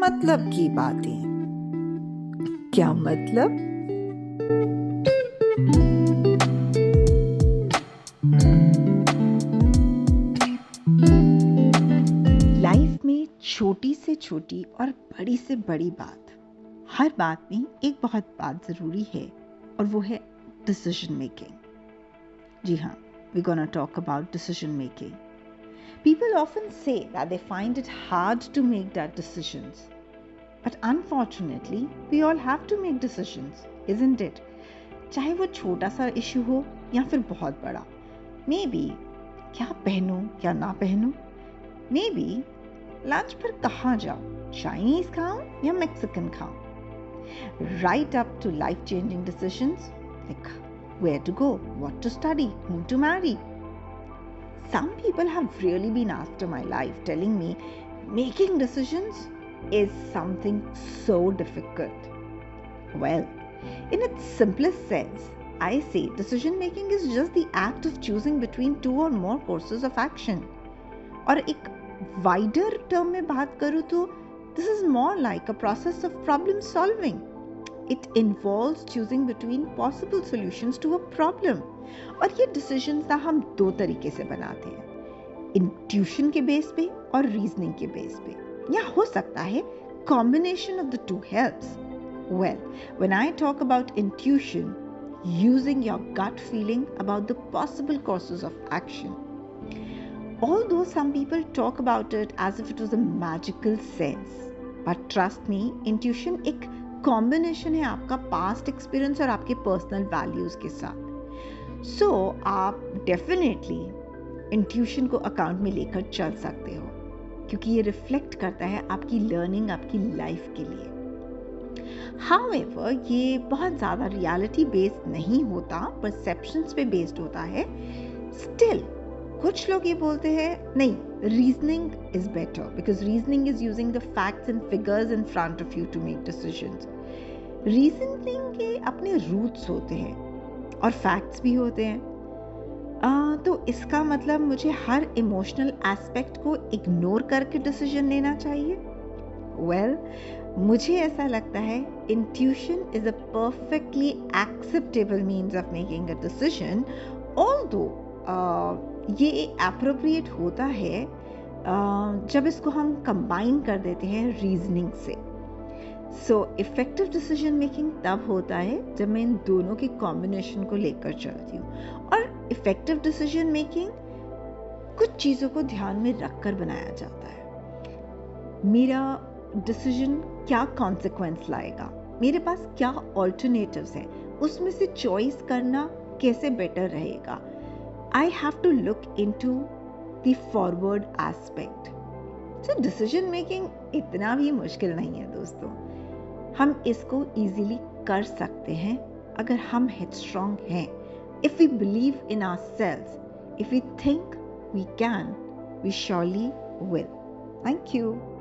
मतलब की बातें। क्या मतलब? लाइफ में छोटी से छोटी और बड़ी से बड़ी बात, हर बात में एक बहुत बात जरूरी है और वो है डिसीजन मेकिंग। जी हाँ, we're gonna talk about decision making. People often say that they find it hard to make their decisions. But unfortunately, we all have to make decisions, isn't it? चाहे वो छोटा सा इश्यू हो या फिर बहुत बड़ा। Maybe क्या पहनूं या ना पहनूं? Maybe लंच पर कहाँ जाऊं? Chinese खाऊं या Mexican खाऊं? Right up to life-changing decisions like where to go, what to study, whom to marry. Some people have really been after my life telling me making decisions is something so difficult. Well, in its simplest sense, I say decision making is just the act of choosing between two or more courses of action. Or एक wider term में बात करूँ तो this is more like a process of problem solving. It involves choosing between possible solutions to a problem. और ये decisions ना हम दो तरीके से बनाते हैं, intuition के बेस पे और reasoning के बेस पे, या हो सकता है combination of the two helps. Well, when I talk about intuition, using your gut feeling about the possible courses of action. Although some people talk about it as if it was a magical sense, but trust me, intuition एक combination है आपका past experience और आपके personal values के साथ। सो आप definitely intuition को account में लेकर चल सकते हो क्योंकि ये रिफ्लेक्ट करता है आपकी लर्निंग, आपकी लाइफ के लिए। हाउएवर ये बहुत ज़्यादा रियलिटी बेस्ड नहीं होता, परसेप्शंस पे बेस्ड होता है। स्टिल कुछ लोग ये बोलते हैं नहीं, reasoning is better because reasoning is using the facts and figures in front of you to make decisions. Reasoning के अपने रूट्स होते हैं और फैक्ट्स भी होते हैं, तो इसका मतलब मुझे हर इमोशनल एस्पेक्ट को इग्नोर करके डिसीजन लेना चाहिए? वेल, मुझे ऐसा लगता है intuition is a perfectly acceptable means of making a decision. Although ये एप्रोप्रिएट होता है जब इसको हम कंबाइन कर देते हैं रीजनिंग से। सो इफ़ेक्टिव डिसीजन मेकिंग तब होता है जब मैं इन दोनों के कॉम्बिनेशन को लेकर चलती हूँ, और इफ़ेक्टिव डिसीजन मेकिंग कुछ चीज़ों को ध्यान में रख कर बनाया जाता है। मेरा डिसीजन क्या कॉन्सिक्वेंस लाएगा, मेरे पास क्या ऑल्टरनेटिव्स हैं, उसमें से चॉइस करना कैसे बेटर रहेगा। I have to look into the forward aspect. So decision making इतना भी मुश्किल नहीं है दोस्तों, हम इसको easily कर सकते हैं अगर हम headstrong हैं। If we believe in ourselves, if we think we can, we surely will. Thank you.